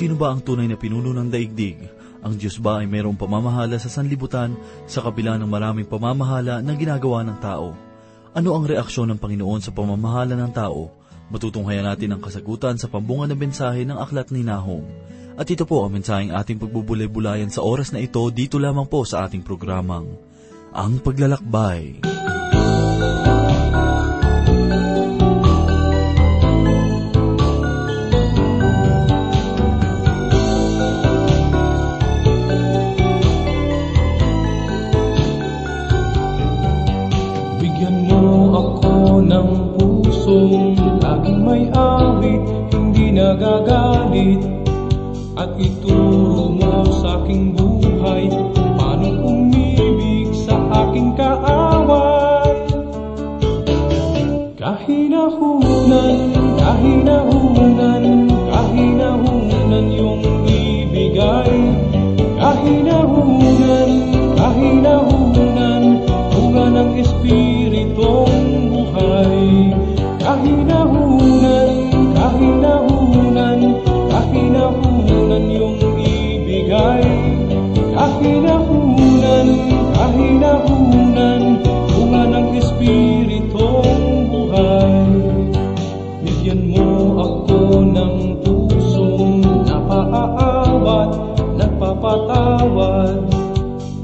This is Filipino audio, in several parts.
Sino ba ang tunay na pinuno ng daigdig? Ang Diyos ba ay mayroong pamamahala sa sanlibutan sa kabila ng maraming pamamahala na ginagawa ng tao? Ano ang reaksyon ng Panginoon sa pamamahala ng tao? Matutunghayan natin ang kasagutan sa pambunga ng mensahe ng aklat ni Nahum. At ito po ang mensaheng ating pagbubulay-bulayan sa oras na ito dito lamang po sa ating programang Ang Paglalakbay. Laging may awit, hindi nagagalit, at ituro mo sa aking buhay kung paano umibig sa aking kaaway. Kahinahunan yung ibigay. Kahinahunan bunga ng espiritong buhay. Kahinahunan yung ibigay. Kahinahunan bunga ng espiritong buhay. Bigyan mo ako ng pusong napaaawat, nagpapatawad,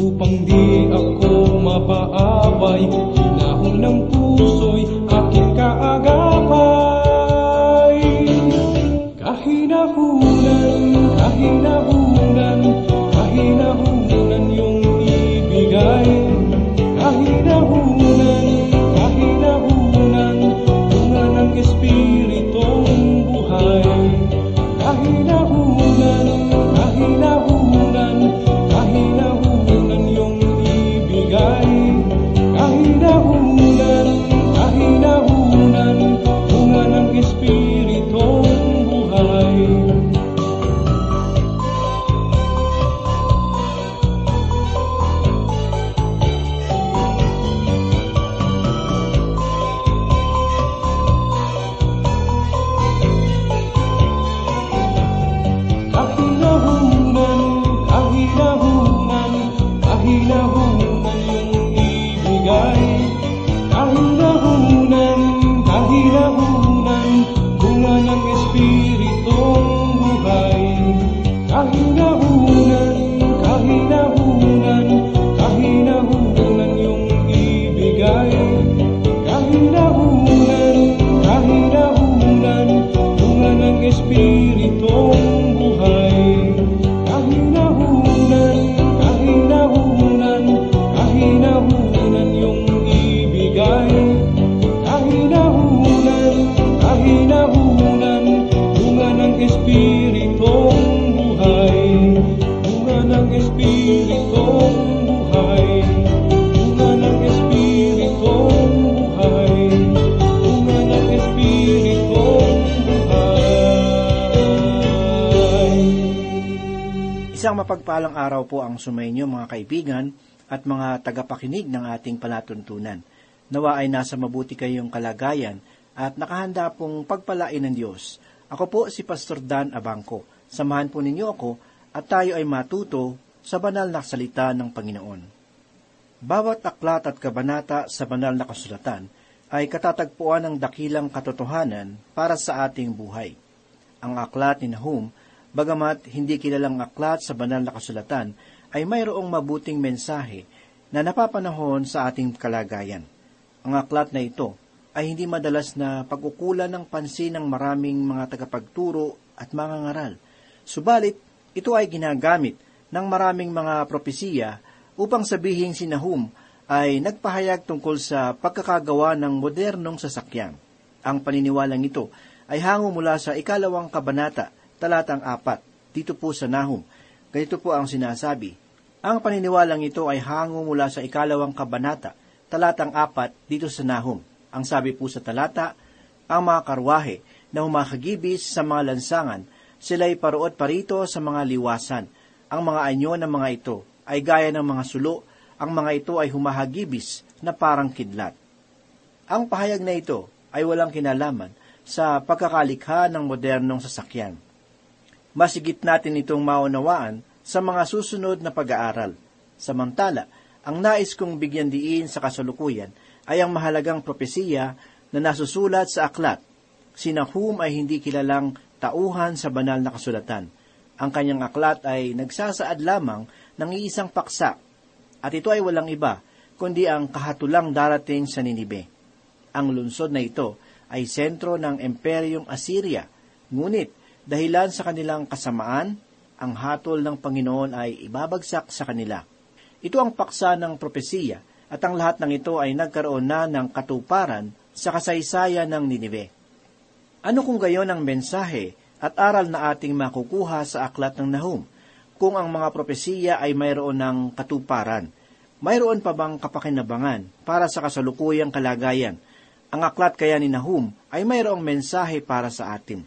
upang di ako mapaaway. Hinahon ng puso'y aking kaagapay. Kahinahunan yung ibigay. Kahinahunan bunga ng espiritong buhay. Kahinahunan yung ibigay. Kahinahunan bunga ng espiritong buhay. Isang mapagpalang araw po ang sumainyo mga kaibigan at mga tagapakinig ng ating palatuntunan. Nawa ay nasa mabuti kayong kalagayan at nakahanda pong pagpalain ng Diyos. Ako po si Pastor Dan Abangco. Samahan po ninyo ako at tayo ay matuto sa banal na salita ng Panginoon. Bawat aklat at kabanata sa banal na kasulatan ay katatagpuan ng dakilang katotohanan para sa ating buhay. Ang aklat ni Nahum, bagamat hindi kilalang aklat sa banal na kasulatan, ay mayroong mabuting mensahe na napapanahon sa ating kalagayan. Ang aklat na ito ay hindi madalas na pagkukulan ng pansin ng maraming mga tagapagturo at mga ngaral. Subalit, ito ay ginagamit ng maraming mga propesiya upang sabihin si Nahum ay nagpahayag tungkol sa pagkakagawa ng modernong sasakyan. Ang paniniwalang ito ay hango mula sa 2 kabanata, Talatang 4, dito po sa Nahum. Ganito po ang sinasabi. Ang paniniwalang ito ay hango mula sa 2 kabanata, talatang 4, dito sa Nahum. Ang sabi po sa talata, ang mga karwahe na humakagibis sa mga lansangan, sila'y paruot parito sa mga liwasan. Ang mga anyo ng mga ito ay gaya ng mga sulo, ang mga ito ay humahagibis na parang kidlat. Ang pahayag na ito ay walang kinalaman sa pagkakalikha ng modernong sasakyan. Masigit natin itong maunawaan sa mga susunod na pag-aaral. Samantala, ang nais kong bigyan diin sa kasalukuyan ay ang mahalagang propesiya na nasusulat sa aklat. Si Nahum ay hindi kilalang tauhan sa banal na kasulatan. Ang kanyang aklat ay nagsasaad lamang ng iisang paksa, at ito ay walang iba, kundi ang kahatulang darating sa Nineve. Ang lungsod na ito ay sentro ng Imperyong Assyria, ngunit dahilan sa kanilang kasamaan, ang hatol ng Panginoon ay ibabagsak sa kanila. Ito ang paksa ng propesiya, at ang lahat ng ito ay nagkaroon na ng katuparan sa kasaysayan ng Nineve. Ano kung gayon ang mensahe at aral na ating makukuha sa aklat ng Nahum, kung ang mga propesiya ay mayroon ng katuparan? Mayroon pa bang kapakinabangan para sa kasalukuyang kalagayan? Ang aklat kaya ni Nahum ay mayroong mensahe para sa atin.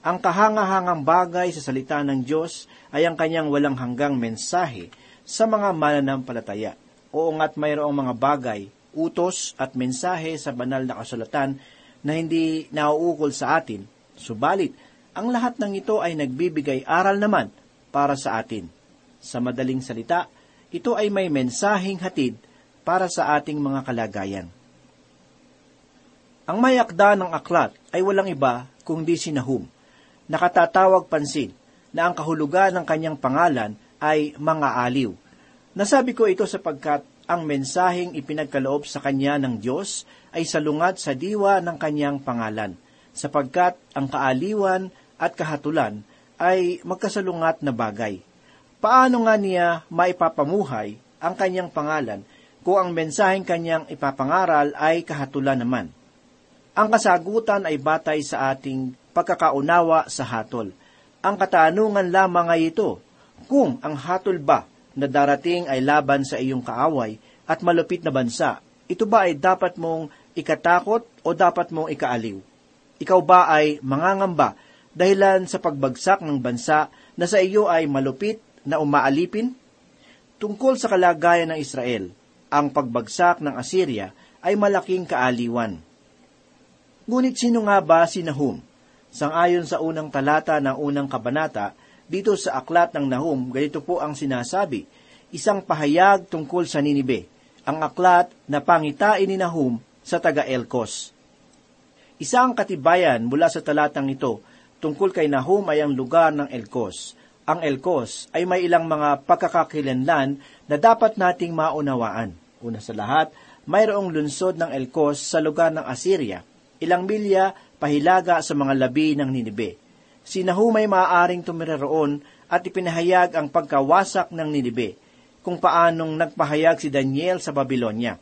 Ang kahangahangang bagay sa salita ng Diyos ay ang kanyang walang hanggang mensahe sa mga mananampalataya. Oo nga't mayroong mga bagay, utos at mensahe sa banal na kasulatan na hindi nauukol sa atin, subalit ang lahat ng ito ay nagbibigay aral naman para sa atin. Sa madaling salita, ito ay may mensaheng hatid para sa ating mga kalagayan. Ang mayakda ng aklat ay walang iba kundi si Nahum. Nakatatawag pansin na ang kahulugan ng kanyang pangalan ay mga aliw. Nasabi ko ito sapagkat ang mensaheng ipinagkaloob sa kanya ng Diyos ay salungat sa diwa ng kanyang pangalan, sapagkat ang kaaliwan at kahatulan ay magkasalungat na bagay. Paano nga niya maipapamuhay ang kanyang pangalan kung ang mensaheng kanyang ipapangaral ay kahatulan naman? Ang kasagutan ay batay sa ating pagkakaunawa sa hatol. Ang katanungan lamang ay ito, kung ang hatol ba na darating ay laban sa iyong kaaway at malupit na bansa, ito ba ay dapat mong ikatakot o dapat mong ikaaliw? Ikaw ba ay mangangamba dahilan sa pagbagsak ng bansa na sa iyo ay malupit na umaalipin? Tungkol sa kalagayan ng Israel, ang pagbagsak ng Assyria ay malaking kaaliwan. Ngunit sino nga ba si Nahum? Sangayon sa unang talata ng unang kabanata, dito sa aklat ng Nahum, ganito po ang sinasabi, isang pahayag tungkol sa Nineve, ang aklat na pangitain ni Nahum sa taga-Elkos. Isa ang katibayan mula sa talatang ito, tungkol kay Nahum ay ang lugar ng Elkos. Ang Elkos ay may ilang mga pagkakakilanlan na dapat nating maunawaan. Una sa lahat, mayroong lungsod ng Elkos sa lugar ng Assyria, ilang milya pahilaga sa mga labi ng Nineve. Si Nahum ay maaaring tumira roon at ipinahayag ang pagkawasak ng Nineve, kung paanong nagpahayag si Daniel sa Babilonia.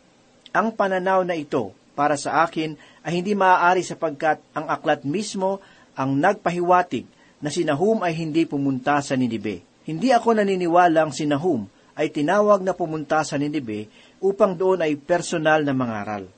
Ang pananaw na ito, para sa akin, ay hindi maaari sapagkat ang aklat mismo ang nagpahiwatig na si Nahum ay hindi pumunta sa Nineve. Hindi ako naniniwalang si Nahum ay tinawag na pumunta sa Nineve upang doon ay personal na mangaral.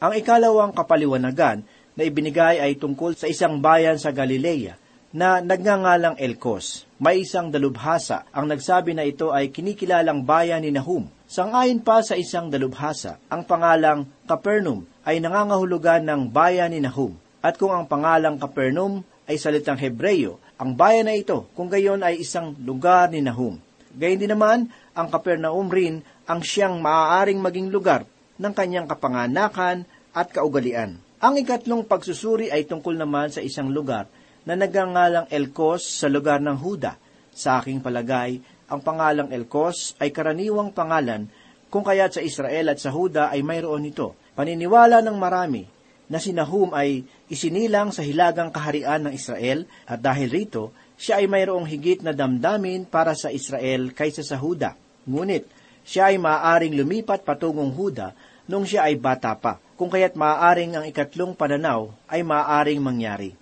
Ang ikalawang kapaliwanagan na ibinigay ay tungkol sa isang bayan sa Galilea na nagngangalang Elkos. May isang dalubhasa ang nagsabi na ito ay kinikilalang bayan ni Nahum. Sangayon pa sa isang dalubhasa, ang pangalang Capernaum ay nangangahulugan ng bayan ni Nahum. At kung ang pangalang Capernaum ay salitang Hebreyo, ang bayan na ito kung gayon ay isang lugar ni Nahum. Gayon din naman, ang Capernaum rin ang siyang maaaring maging lugar ng kanyang kapanganakan at kaugalian. Ang ikatlong pagsusuri ay tungkol naman sa isang lugar na nagngangalang Elkos sa lugar ng Huda. Sa aking palagay, ang pangalang Elkos ay karaniwang pangalan kung kaya't sa Israel at sa Huda ay mayroon ito. Paniniwala ng marami na si Nahum ay isinilang sa hilagang kaharian ng Israel at dahil rito, siya ay mayroong higit na damdamin para sa Israel kaysa sa Huda. Ngunit, siya ay maaaring lumipat patungong Huda nung siya ay bata pa, kung kaya't maaaring ang ikatlong pananaw ay maaaring mangyari.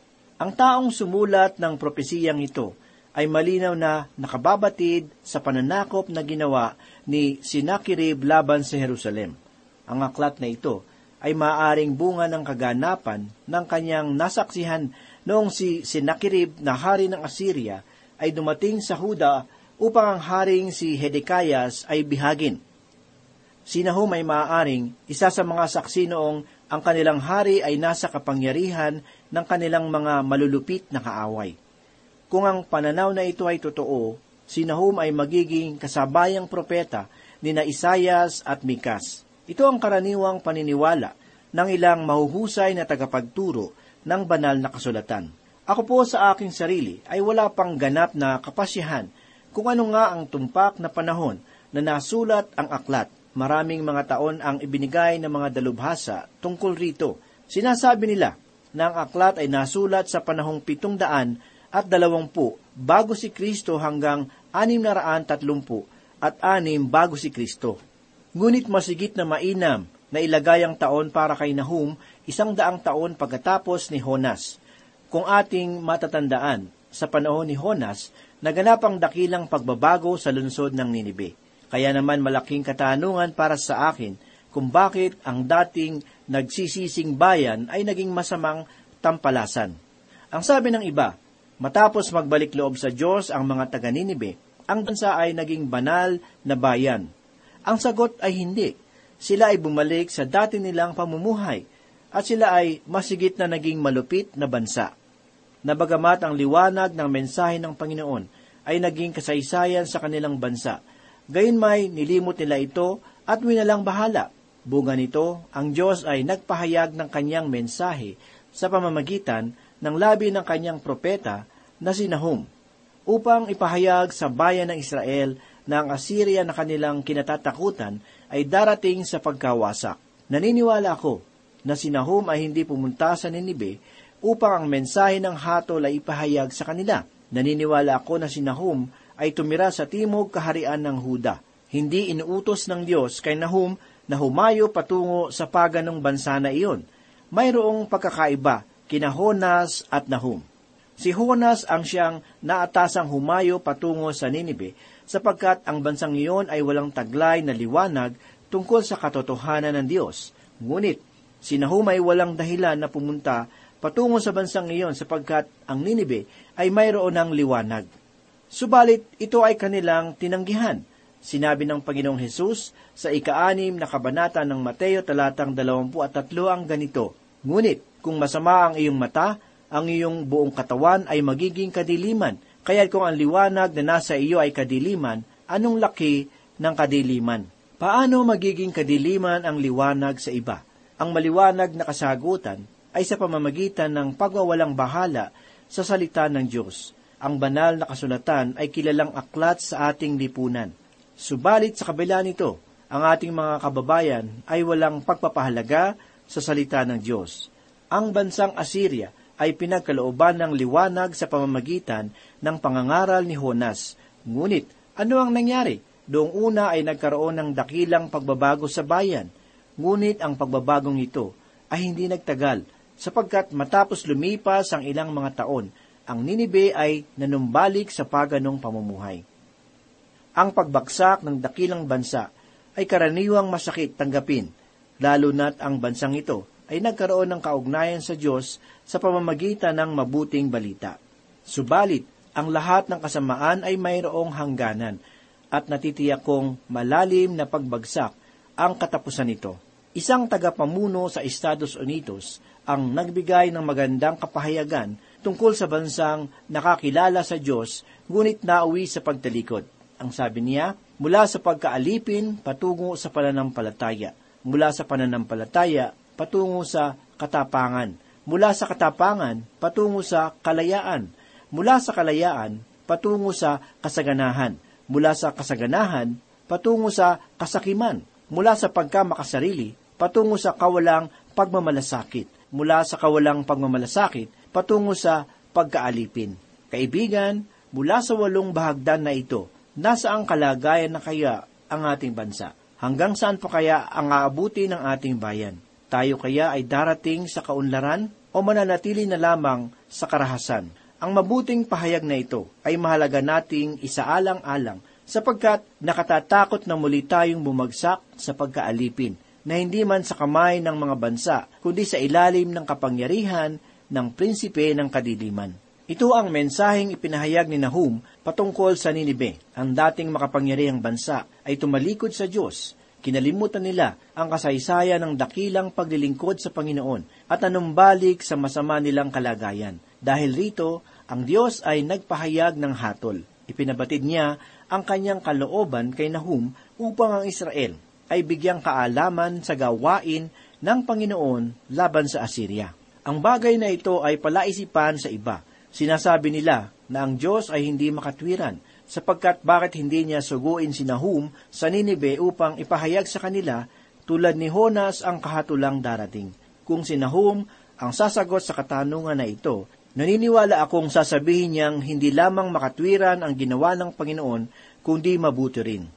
Ang taong sumulat ng propesiyang ito ay malinaw na nakababatid sa pananakop na ginawa ni Sennacherib laban sa Jerusalem. Ang aklat na ito ay maaaring bunga ng kaganapan ng kanyang nasaksihan noong si Sennacherib na hari ng Assyria ay dumating sa Huda upang ang haring si Hezekias ay bihagin. Si Nahum ay maaaring isa sa mga saksi noong ang kanilang hari ay nasa kapangyarihan ng kanilang mga malulupit na kaaway. Kung ang pananaw na ito ay totoo, si Nahum ay magiging kasabayang propeta ni na Isaias at Mikas. Ito ang karaniwang paniniwala ng ilang mahuhusay na tagapagturo ng banal na kasulatan. Ako po sa aking sarili ay wala pang ganap na kapasyahan kung ano nga ang tumpak na panahon na nasulat ang aklat. Maraming mga taon ang ibinigay ng mga dalubhasa tungkol rito. Sinasabi nila na ang aklat ay nasulat sa panahong 720 bago si Kristo hanggang 636 bago si Kristo. Ngunit masigit na mainam na ilagay ang taon para kay Nahum 100 pagkatapos ni Jonas. Kung ating matatandaan, sa panahon ni Jonas, naganap ang dakilang pagbabago sa lungsod ng Nineve. Kaya naman malaking katanungan para sa akin kung bakit ang dating nagsisising bayan ay naging masamang tampalasan. Ang sabi ng iba, matapos magbalik loob sa Diyos ang mga taga-Nineve, ang bansa ay naging banal na bayan. Ang sagot ay hindi. Sila ay bumalik sa dati nilang pamumuhay at sila ay masigit na naging malupit na bansa. Nabagamat ang liwanag ng mensahe ng Panginoon ay naging kasaysayan sa kanilang bansa, gayunmay nilimot nila ito at winalang bahala. Bunga nito, ang Diyos ay nagpahayag ng kanyang mensahe sa pamamagitan ng labi ng kanyang propeta na si Nahum, upang ipahayag sa bayan ng Israel na ang Assyria na kanilang kinatatakutan ay darating sa pagkawasak. Naniniwala ako na si Nahum ay hindi pumunta sa Nineve upang ang mensahe ng hatol ay ipahayag sa kanila. Naniniwala ako na si Nahum ay tumira sa timog kaharian ng Huda. Hindi inuutos ng Diyos kay Nahum na humayo patungo sa paganong bansa na iyon. Mayroong pagkakaiba kina Jonas at Nahum. Si Jonas ang siyang naatasang humayo patungo sa Nineve sapagkat ang bansang iyon ay walang taglay na liwanag tungkol sa katotohanan ng Diyos. Ngunit si Nahum ay walang dahilan na pumunta patungo sa bansang iyon sapagkat ang Nineve ay mayroon ng liwanag. Subalit, ito ay kanilang tinanggihan. Sinabi ng Panginoong Hesus sa 6 na kabanata ng Mateo talatang 23 ang ganito, "Ngunit, kung masama ang iyong mata, ang iyong buong katawan ay magiging kadiliman. Kaya't kung ang liwanag na nasa iyo ay kadiliman, anong laki ng kadiliman?" Paano magiging kadiliman ang liwanag sa iba? Ang maliwanag na kasagutan ay sa pamamagitan ng pagwawalang bahala sa salita ng Diyos. Ang banal na kasulatan ay kilalang aklat sa ating lipunan. Subalit sa kabila nito, ang ating mga kababayan ay walang pagpapahalaga sa salita ng Diyos. Ang bansang Assyria ay pinagkalooban ng liwanag sa pamamagitan ng pangangaral ni Jonas. Ngunit, ano ang nangyari? Doong una ay nagkaroon ng dakilang pagbabago sa bayan. Ngunit ang pagbabagong ito ay hindi nagtagal, sapagkat matapos lumipas ang ilang mga taon, ang Nineve ay nanumbalik sa paganong pamumuhay. Ang pagbagsak ng dakilang bansa ay karaniwang masakit tanggapin, lalo na't ang bansang ito ay nagkaroon ng kaugnayan sa Diyos sa pamamagitan ng mabuting balita. Subalit, ang lahat ng kasamaan ay mayroong hangganan at natitiyak kong malalim na pagbagsak ang katapusan nito. Isang tagapamuno sa Estados Unidos ang nagbigay ng magandang kapahayagan tungkol sa bansang nakakilala sa Diyos, ngunit nauwi sa pagtalikod. Ang sabi niya, mula sa pagkaalipin patungo sa pananampalataya, mula sa pananampalataya patungo sa katapangan, mula sa katapangan patungo sa kalayaan, mula sa kalayaan patungo sa kasaganahan, mula sa kasaganahan patungo sa kasakiman, mula sa pagkamakasarili patungo sa kawalang pagmamalasakit, mula sa kawalang pagmamalasakit patungo sa pagkaalipin. Kaibigan, mula sa 8 bahagdan na ito, nasaang kalagayan na kaya ang ating bansa? Hanggang saan pa kaya ang aabuti ng ating bayan? Tayo kaya ay darating sa kaunlaran o mananatili na lamang sa karahasan? Ang mabuting pahayag na ito ay mahalaga nating isaalang-alang sapagkat nakatatakot na muli tayong bumagsak sa pagkaalipin na hindi man sa kamay ng mga bansa kundi sa ilalim ng kapangyarihan ng prinsipe ng kadiliman. Ito ang mensaheng ipinahayag ni Nahum patungkol sa Nineve. Ang dating makapangyarihang bansa ay tumalikod sa Diyos. Kinalimutan nila ang kasaysayan ng dakilang paglilingkod sa Panginoon at nanumbalik sa masama nilang kalagayan. Dahil rito, Ang Diyos ay nagpahayag ng hatol. Ipinabatid niya ang kanyang kalooban kay Nahum upang ang Israel ay bigyang kaalaman sa gawain ng Panginoon laban sa Assyria. Ang bagay na ito ay palaisipan sa iba. Sinasabi nila na ang Diyos ay hindi makatwiran, sapagkat bakit hindi niya suguin si Nahum sa Nineve upang ipahayag sa kanila tulad ni Jonas ang kahatulang darating. Kung si Nahum ang sasagot sa katanungan na ito, naniniwala akong sasabihin niyang hindi lamang makatwiran ang ginawa ng Panginoon, kundi mabuti rin.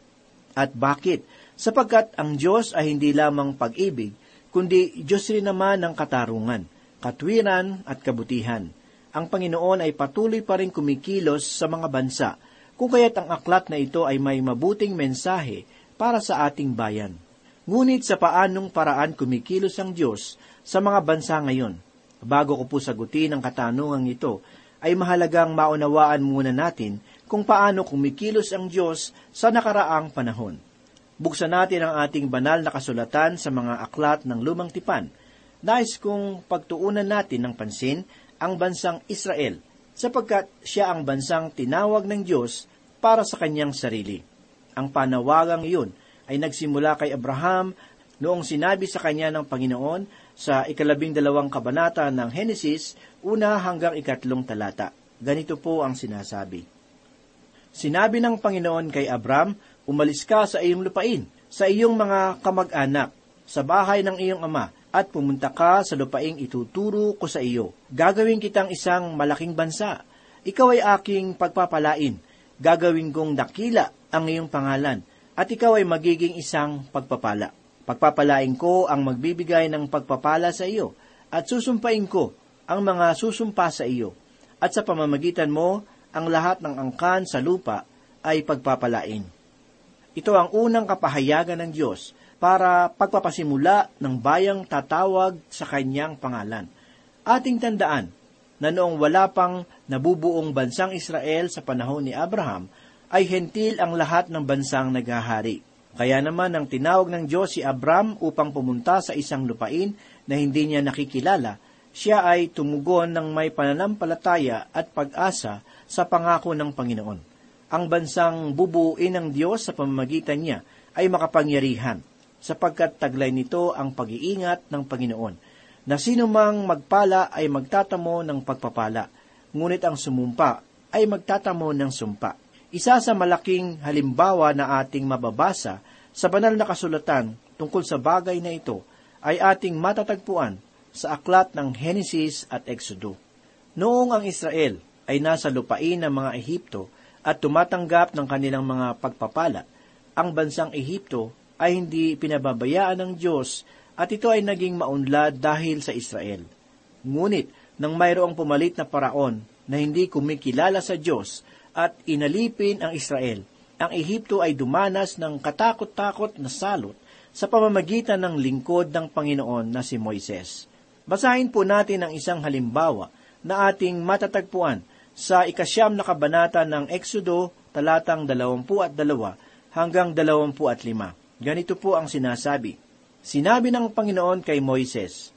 At bakit? Sapagkat ang Diyos ay hindi lamang pag-ibig, kundi Diyos rin naman ng katarungan, katwiran at kabutihan. Ang Panginoon ay patuloy pa rin kumikilos sa mga bansa, kung kaya't ang aklat na ito ay may mabuting mensahe para sa ating bayan. Ngunit sa paanong paraan kumikilos ang Diyos sa mga bansa ngayon? Bago ko po sagutin ang katanungang ito, ay mahalagang maunawaan muna natin kung paano kumikilos ang Diyos sa nakaraang panahon. Buksan natin ang ating banal na kasulatan sa mga aklat ng Lumang Tipan. Nais kong pagtuunan natin ng pansin ang bansang Israel, sapagkat siya ang bansang tinawag ng Diyos para sa kanyang sarili. Ang panawagang iyon ay nagsimula kay Abraham noong sinabi sa kanya ng Panginoon sa 12 kabanata ng Genesis, 1 hanggang 3 talata. Ganito po ang sinasabi. Sinabi ng Panginoon kay Abram, umalis ka sa iyong lupain, sa iyong mga kamag-anak, sa bahay ng iyong ama, at pumunta ka sa lupaing ituturo ko sa iyo. Gagawin kitang isang malaking bansa. Ikaw ay aking pagpapalain. Gagawin kong dakila ang iyong pangalan, at ikaw ay magiging isang pagpapala. Pagpapalain ko ang magbibigay ng pagpapala sa iyo, at susumpain ko ang mga susumpa sa iyo, at sa pamamagitan mo, ang lahat ng angkan sa lupa ay pagpapalain. Ito ang unang kapahayagan ng Diyos para pagpapasimula ng bayang tatawag sa kanyang pangalan. Ating tandaan na noong wala pang nabubuong bansang Israel sa panahon ni Abraham, ay hentil ang lahat ng bansang naghahari. Kaya naman ang tinawag ng Diyos si Abram upang pumunta sa isang lupain na hindi niya nakikilala, siya ay tumugon ng may pananampalataya at pag-asa sa pangako ng Panginoon. Ang bansang bubuuin ng Diyos sa pamamagitan niya ay makapangyarihan, sapagkat taglay nito ang pag-iingat ng Panginoon, na sinumang magpala ay magtatamo ng pagpapala, ngunit ang sumumpa ay magtatamo ng sumpa. Isa sa malaking halimbawa na ating mababasa sa banal na kasulatan tungkol sa bagay na ito ay ating matatagpuan sa aklat ng Genesis at Exodus. Noong ang Israel ay nasa lupain ng mga Ehipto at tumatanggap ng kanilang mga pagpapala, ang bansang Ehipto ay hindi pinababayaan ng Diyos at ito ay naging maunlad dahil sa Israel. Ngunit nang mayroong pumalit na paraon na hindi kumikilala sa Diyos, at inalipin ang Israel, ang Ehipto ay dumanas ng katakot-takot na salot sa pamamagitan ng lingkod ng Panginoon na si Moises. Basahin po natin ang isang halimbawa na ating matatagpuan sa 9 ng Exodo, 22 hanggang 25. Ganito po ang sinasabi. Sinabi ng Panginoon kay Moises,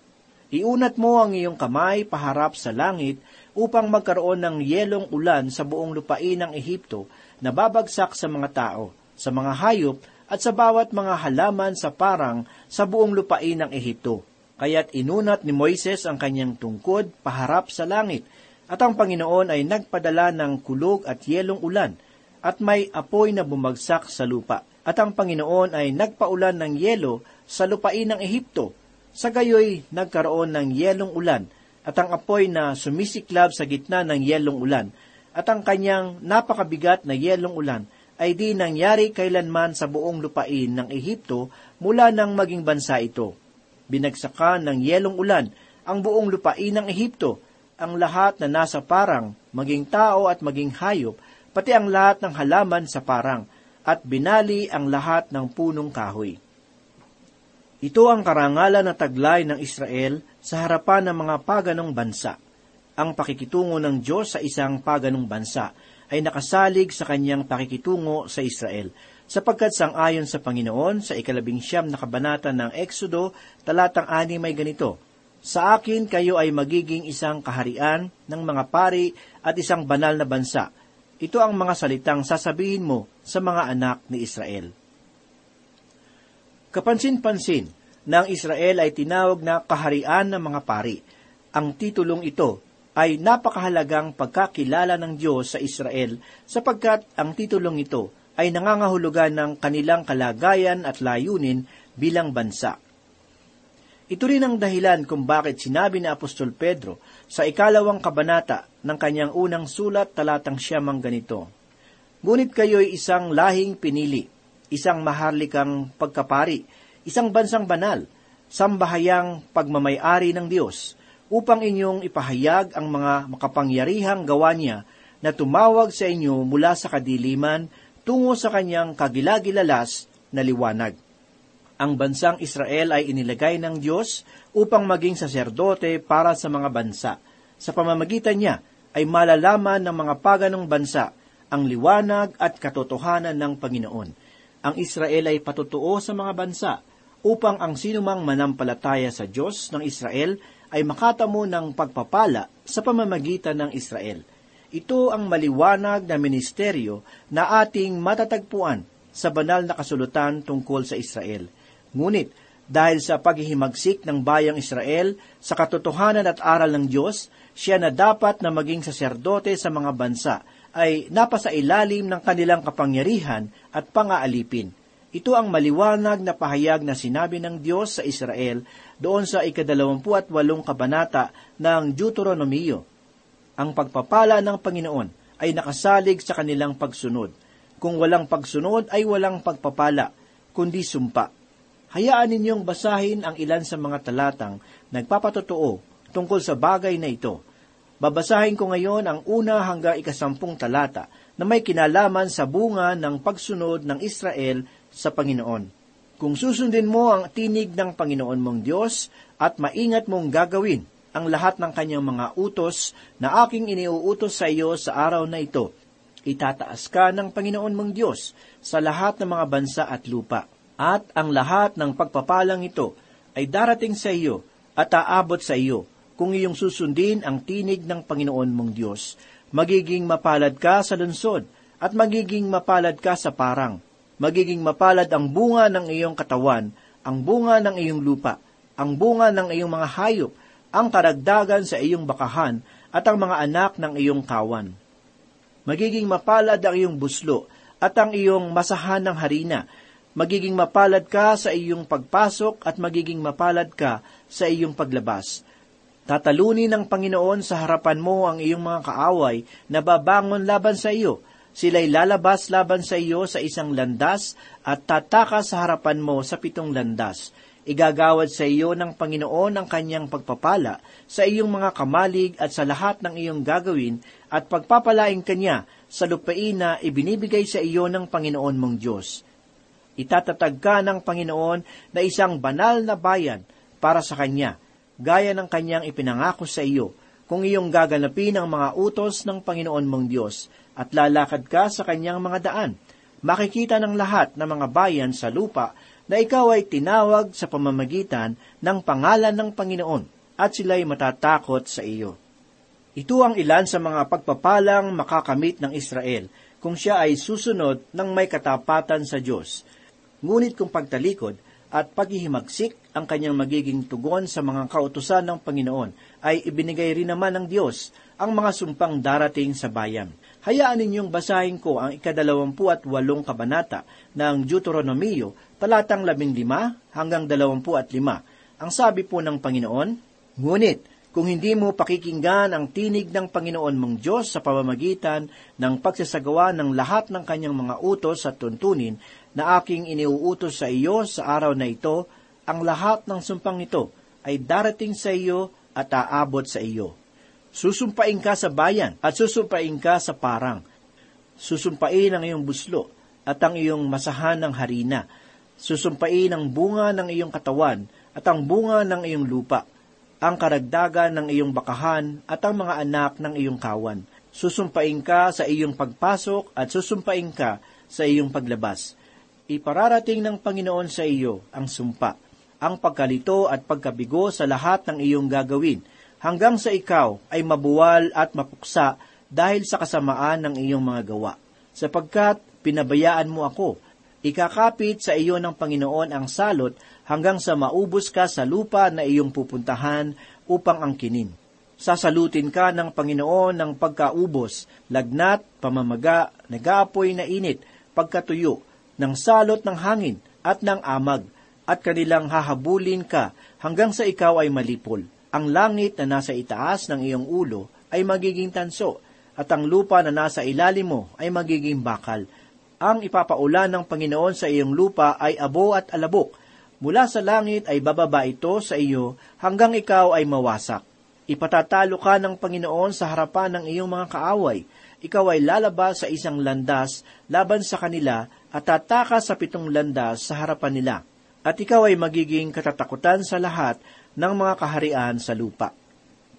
iunat mo ang iyong kamay paharap sa langit, upang magkaroon ng yelong ulan sa buong lupain ng Ehipto na babagsak sa mga tao, sa mga hayop at sa bawat mga halaman sa parang sa buong lupain ng Ehipto. Kaya't inunat ni Moises ang kanyang tungkod paharap sa langit, at ang Panginoon ay nagpadala ng kulog at yelong ulan, at may apoy na bumagsak sa lupa. At ang Panginoon ay nagpaulan ng yelo sa lupain ng Ehipto. Sa gayoy, nagkaroon ng yelong ulan, at ang apoy na sumisiklab sa gitna ng yelong ulan, at ang kanyang napakabigat na yelong ulan ay di nangyari kailanman sa buong lupain ng Ehipto mula nang maging bansa ito. Binagsakan ng yelong ulan ang buong lupain ng Ehipto, ang lahat na nasa parang, maging tao at maging hayop, pati ang lahat ng halaman sa parang, at binali ang lahat ng punong kahoy. Ito ang karangalan na taglay ng Israel sa harapan ng mga paganong bansa. Ang pakikitungo ng Diyos sa isang paganong bansa ay nakasalig sa kanyang pakikitungo sa Israel, sapagkat sang-ayon sa Panginoon sa 19 ng Exodo, 6 ay ganito, Sa akin kayo ay magiging isang kaharian ng mga pari at isang banal na bansa. Ito ang mga salitang sasabihin mo sa mga anak ni Israel. Kapansin-pansin na ang Israel ay tinawag na kaharian ng mga pari. Ang titulong ito ay napakahalagang pagkakilala ng Diyos sa Israel sapagkat ang titulong ito ay nangangahulugan ng kanilang kalagayan at layunin bilang bansa. Ito rin ang dahilan kung bakit sinabi ni Apostol Pedro sa 2 kabanata ng kanyang unang sulat talatang 9 ganito, "Ngunit kayo'y isang lahing pinili, isang maharlikang pagkapari, isang bansang banal, sambahayang pagmamay-ari ng Diyos, upang inyong ipahayag ang mga makapangyarihang gawa niya na tumawag sa inyo mula sa kadiliman tungo sa kanyang kagilagilalas na liwanag." Ang bansang Israel ay inilagay ng Diyos upang maging saserdote para sa mga bansa. Sa pamamagitan niya ay malalaman ng mga paganong bansa ang liwanag at katotohanan ng Panginoon. Ang Israel ay patutuo sa mga bansa upang ang sinumang manampalataya sa Diyos ng Israel ay makatamo ng pagpapala sa pamamagitan ng Israel. Ito ang maliwanag na ministeryo na ating matatagpuan sa banal na kasulatan tungkol sa Israel. Ngunit, dahil sa paghihimagsik ng bayang Israel sa katotohanan at aral ng Diyos, siya na dapat na maging saserdote sa mga bansa ay napasailalim ng kanilang kapangyarihan at pangaalipin. Ito ang maliwanag na pahayag na sinabi ng Diyos sa Israel doon sa 28 kabanata ng Deuteronomio. Ang pagpapala ng Panginoon ay nakasalig sa kanilang pagsunod. Kung walang pagsunod ay walang pagpapala, kundi sumpa. Hayaan ninyong basahin ang ilan sa mga talatang nagpapatotoo tungkol sa bagay na ito. Babasahin ko ngayon ang 1 hanggang 10 talata na may kinalaman sa bunga ng pagsunod ng Israel sa Panginoon. Kung susundin mo ang tinig ng Panginoon mong Diyos at maingat mong gagawin ang lahat ng kanyang mga utos na aking iniuutos sa iyo sa araw na ito, itataas ka ng Panginoon mong Diyos sa lahat ng mga bansa at lupa. At ang lahat ng pagpapalang ito ay darating sa iyo at aabot sa iyo kung iyong susundin ang tinig ng Panginoon mong Diyos. Magiging mapalad ka sa lungsod at magiging mapalad ka sa parang. Magiging mapalad ang bunga ng iyong katawan, ang bunga ng iyong lupa, ang bunga ng iyong mga hayop, ang karagdagan sa iyong bakahan at ang mga anak ng iyong kawan. Magiging mapalad ang iyong buslo at ang iyong masahan ng harina. Magiging mapalad ka sa iyong pagpasok at magiging mapalad ka sa iyong paglabas. Tatalunin ng Panginoon sa harapan mo ang iyong mga kaaway na babangon laban sa iyo. Sila'y lalabas laban sa iyo sa isang landas at tataka sa harapan mo sa 7 landas. Igagawad sa iyo ng Panginoon ang kanyang pagpapala sa iyong mga kamalig at sa lahat ng iyong gagawin at pagpapalain kanya sa lupain na ibinibigay sa iyo ng Panginoon mong Diyos. Itatatag ka ng Panginoon na isang banal na bayan para sa Kanya, gaya ng Kanyang ipinangako sa iyo, kung iyong gaganapin ang mga utos ng Panginoon mong Diyos, at lalakad ka sa Kanyang mga daan. Makikita ng lahat ng mga bayan sa lupa na ikaw ay tinawag sa pamamagitan ng pangalan ng Panginoon, at sila'y matatakot sa iyo. Ito ang ilan sa mga pagpapalang makakamit ng Israel, kung siya ay susunod ng may katapatan sa Diyos. Ngunit kung pagtalikod at paghihimagsik ang kanyang magiging tugon sa mga kautusan ng Panginoon ay ibinigay rin naman ng Diyos ang mga sumpang darating sa bayan. Hayaan ninyong basahin ko ang 28 kabanata ng Deuteronomio, talatang 15 hanggang 25. Ang sabi po ng Panginoon, "Ngunit, kung hindi mo pakikinggan ang tinig ng Panginoon mong Diyos sa pamamagitan ng pagsasagawa ng lahat ng kanyang mga utos at tuntunin na aking iniuutos sa iyo sa araw na ito, ang lahat ng sumpang ito ay darating sa iyo at aabot sa iyo. Susumpain ka sa bayan at susumpain ka sa parang. Susumpain ang iyong buslo at ang iyong masahan ng harina. Susumpain ang bunga ng iyong katawan at ang bunga ng iyong lupa, ang karagdagan ng iyong bakahan at ang mga anak ng iyong kawan. Susumpain ka sa iyong pagpasok at susumpain ka sa iyong paglabas." Ipararating ng Panginoon sa iyo ang sumpa, ang pagkalito at pagkabigo sa lahat ng iyong gagawin, hanggang sa ikaw ay mabuwal at mapuksa dahil sa kasamaan ng iyong mga gawa. Sapagkat pinabayaan mo ako, ikakapit sa iyo ng Panginoon ang salot hanggang sa maubos ka sa lupa na iyong pupuntahan upang angkinin. Sasalutin ka ng Panginoon ng pagkaubos, lagnat, pamamaga, nag-aapoy na init, pagkatuyo, ng salot ng hangin at ng amag, at kanilang hahabulin ka hanggang sa ikaw ay malipol. Ang langit na nasa itaas ng iyong ulo ay magiging tanso, at ang lupa na nasa ilalim mo ay magiging bakal. Ang ipapaulan ng Panginoon sa iyong lupa ay abo at alabok. Mula sa langit ay bababa ito sa iyo hanggang ikaw ay mawasak. Ipatatalo ka ng Panginoon sa harapan ng iyong mga kaaway. Ikaw ay lalabas sa isang landas laban sa kanila at tataka sa 7 landas sa harapan nila. At ikaw ay magiging katatakutan sa lahat ng mga kaharian sa lupa.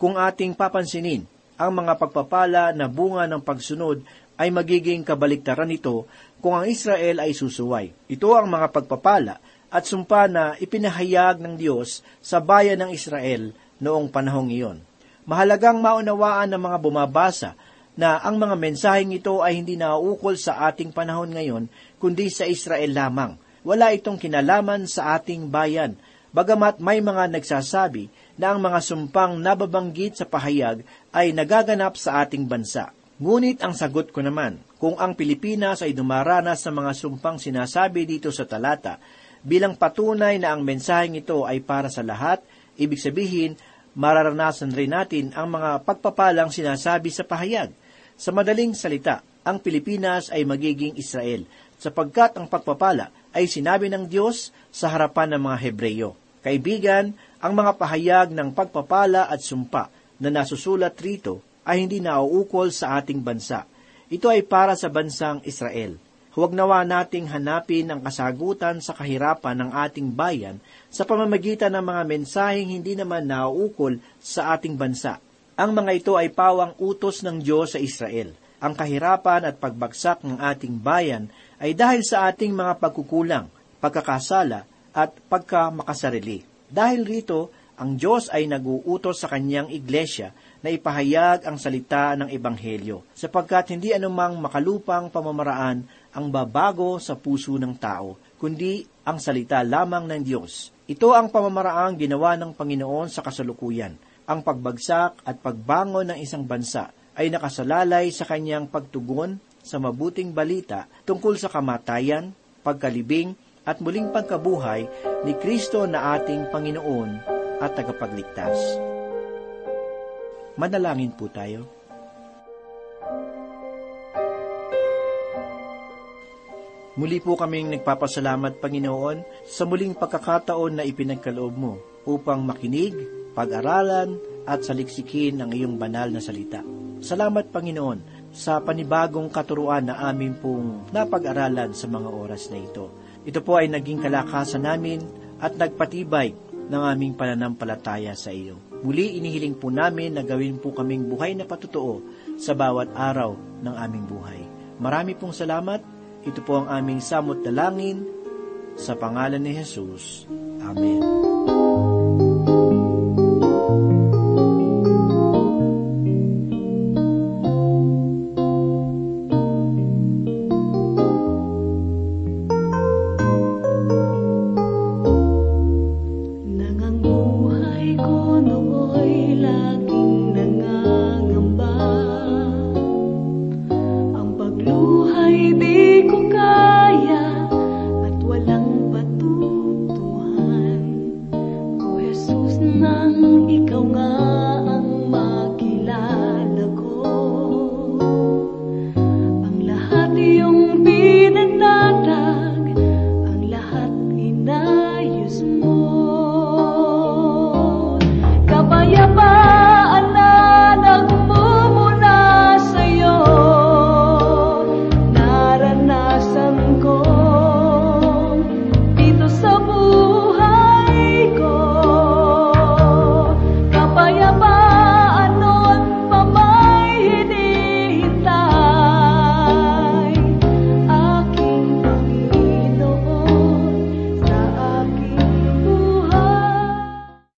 Kung ating papansinin, ang mga pagpapala na bunga ng pagsunod ay magiging kabaliktaran nito kung ang Israel ay susuway. Ito ang mga pagpapala at sumpa na ipinahayag ng Diyos sa bayan ng Israel noong panahong iyon. Mahalagang maunawaan ng mga bumabasa na ang mga mensaheng ito ay hindi nauukol sa ating panahon ngayon, kundi sa Israel lamang. Wala itong kinalaman sa ating bayan, bagamat may mga nagsasabi na ang mga sumpang nababanggit sa pahayag ay nagaganap sa ating bansa. Ngunit ang sagot ko naman, kung ang Pilipinas ay dumaranas sa mga sumpang sinasabi dito sa talata, bilang patunay na ang mensaheng ito ay para sa lahat, ibig sabihin, mararanasan rin natin ang mga pagpapalang sinasabi sa pahayag. Sa madaling salita, ang Pilipinas ay magiging Israel, sapagkat ang pagpapala ay sinabi ng Diyos sa harapan ng mga Hebreyo. Kaibigan, ang mga pahayag ng pagpapala at sumpa na nasusulat rito ay hindi nauukol sa ating bansa. Ito ay para sa bansang Israel. Huwag nawa nating hanapin ang kasagutan sa kahirapan ng ating bayan sa pamamagitan ng mga mensaheng hindi naman nauukol sa ating bansa. Ang mga ito ay pawang utos ng Diyos sa Israel. Ang kahirapan at pagbagsak ng ating bayan ay dahil sa ating mga pagkukulang, pagkakasala at pagkamakasarili. Dahil rito, ang Diyos ay naguutos sa kanyang iglesia na ipahayag ang salita ng Ebanghelyo, sapagkat hindi anumang makalupang pamamaraan ang babago sa puso ng tao, kundi ang salita lamang ng Diyos. Ito ang pamamaraang ginawa ng Panginoon sa kasalukuyan. Ang pagbagsak at pagbangon ng isang bansa ay nakasalalay sa kanyang pagtugon sa mabuting balita tungkol sa kamatayan, pagkalibing, at muling pagkabuhay ni Kristo na ating Panginoon at tagapagligtas. Manalangin po tayo. Muli po kaming nagpapasalamat, Panginoon, sa muling pagkakataon na ipinagkaloob mo upang makinig, pag-aralan, at saliksikin ang iyong banal na salita. Salamat, Panginoon, sa panibagong katuruan na amin pong napag-aralan sa mga oras na ito. Ito po ay naging kalakasan namin at nagpatibay ng aming pananampalataya sa iyo. Muli inihiling po namin na gawin po kaming buhay na patutuo sa bawat araw ng aming buhay. Marami pong salamat. Ito po ang aming samot na langin, sa pangalan ni Jesus. Amen. Nang ikaw nga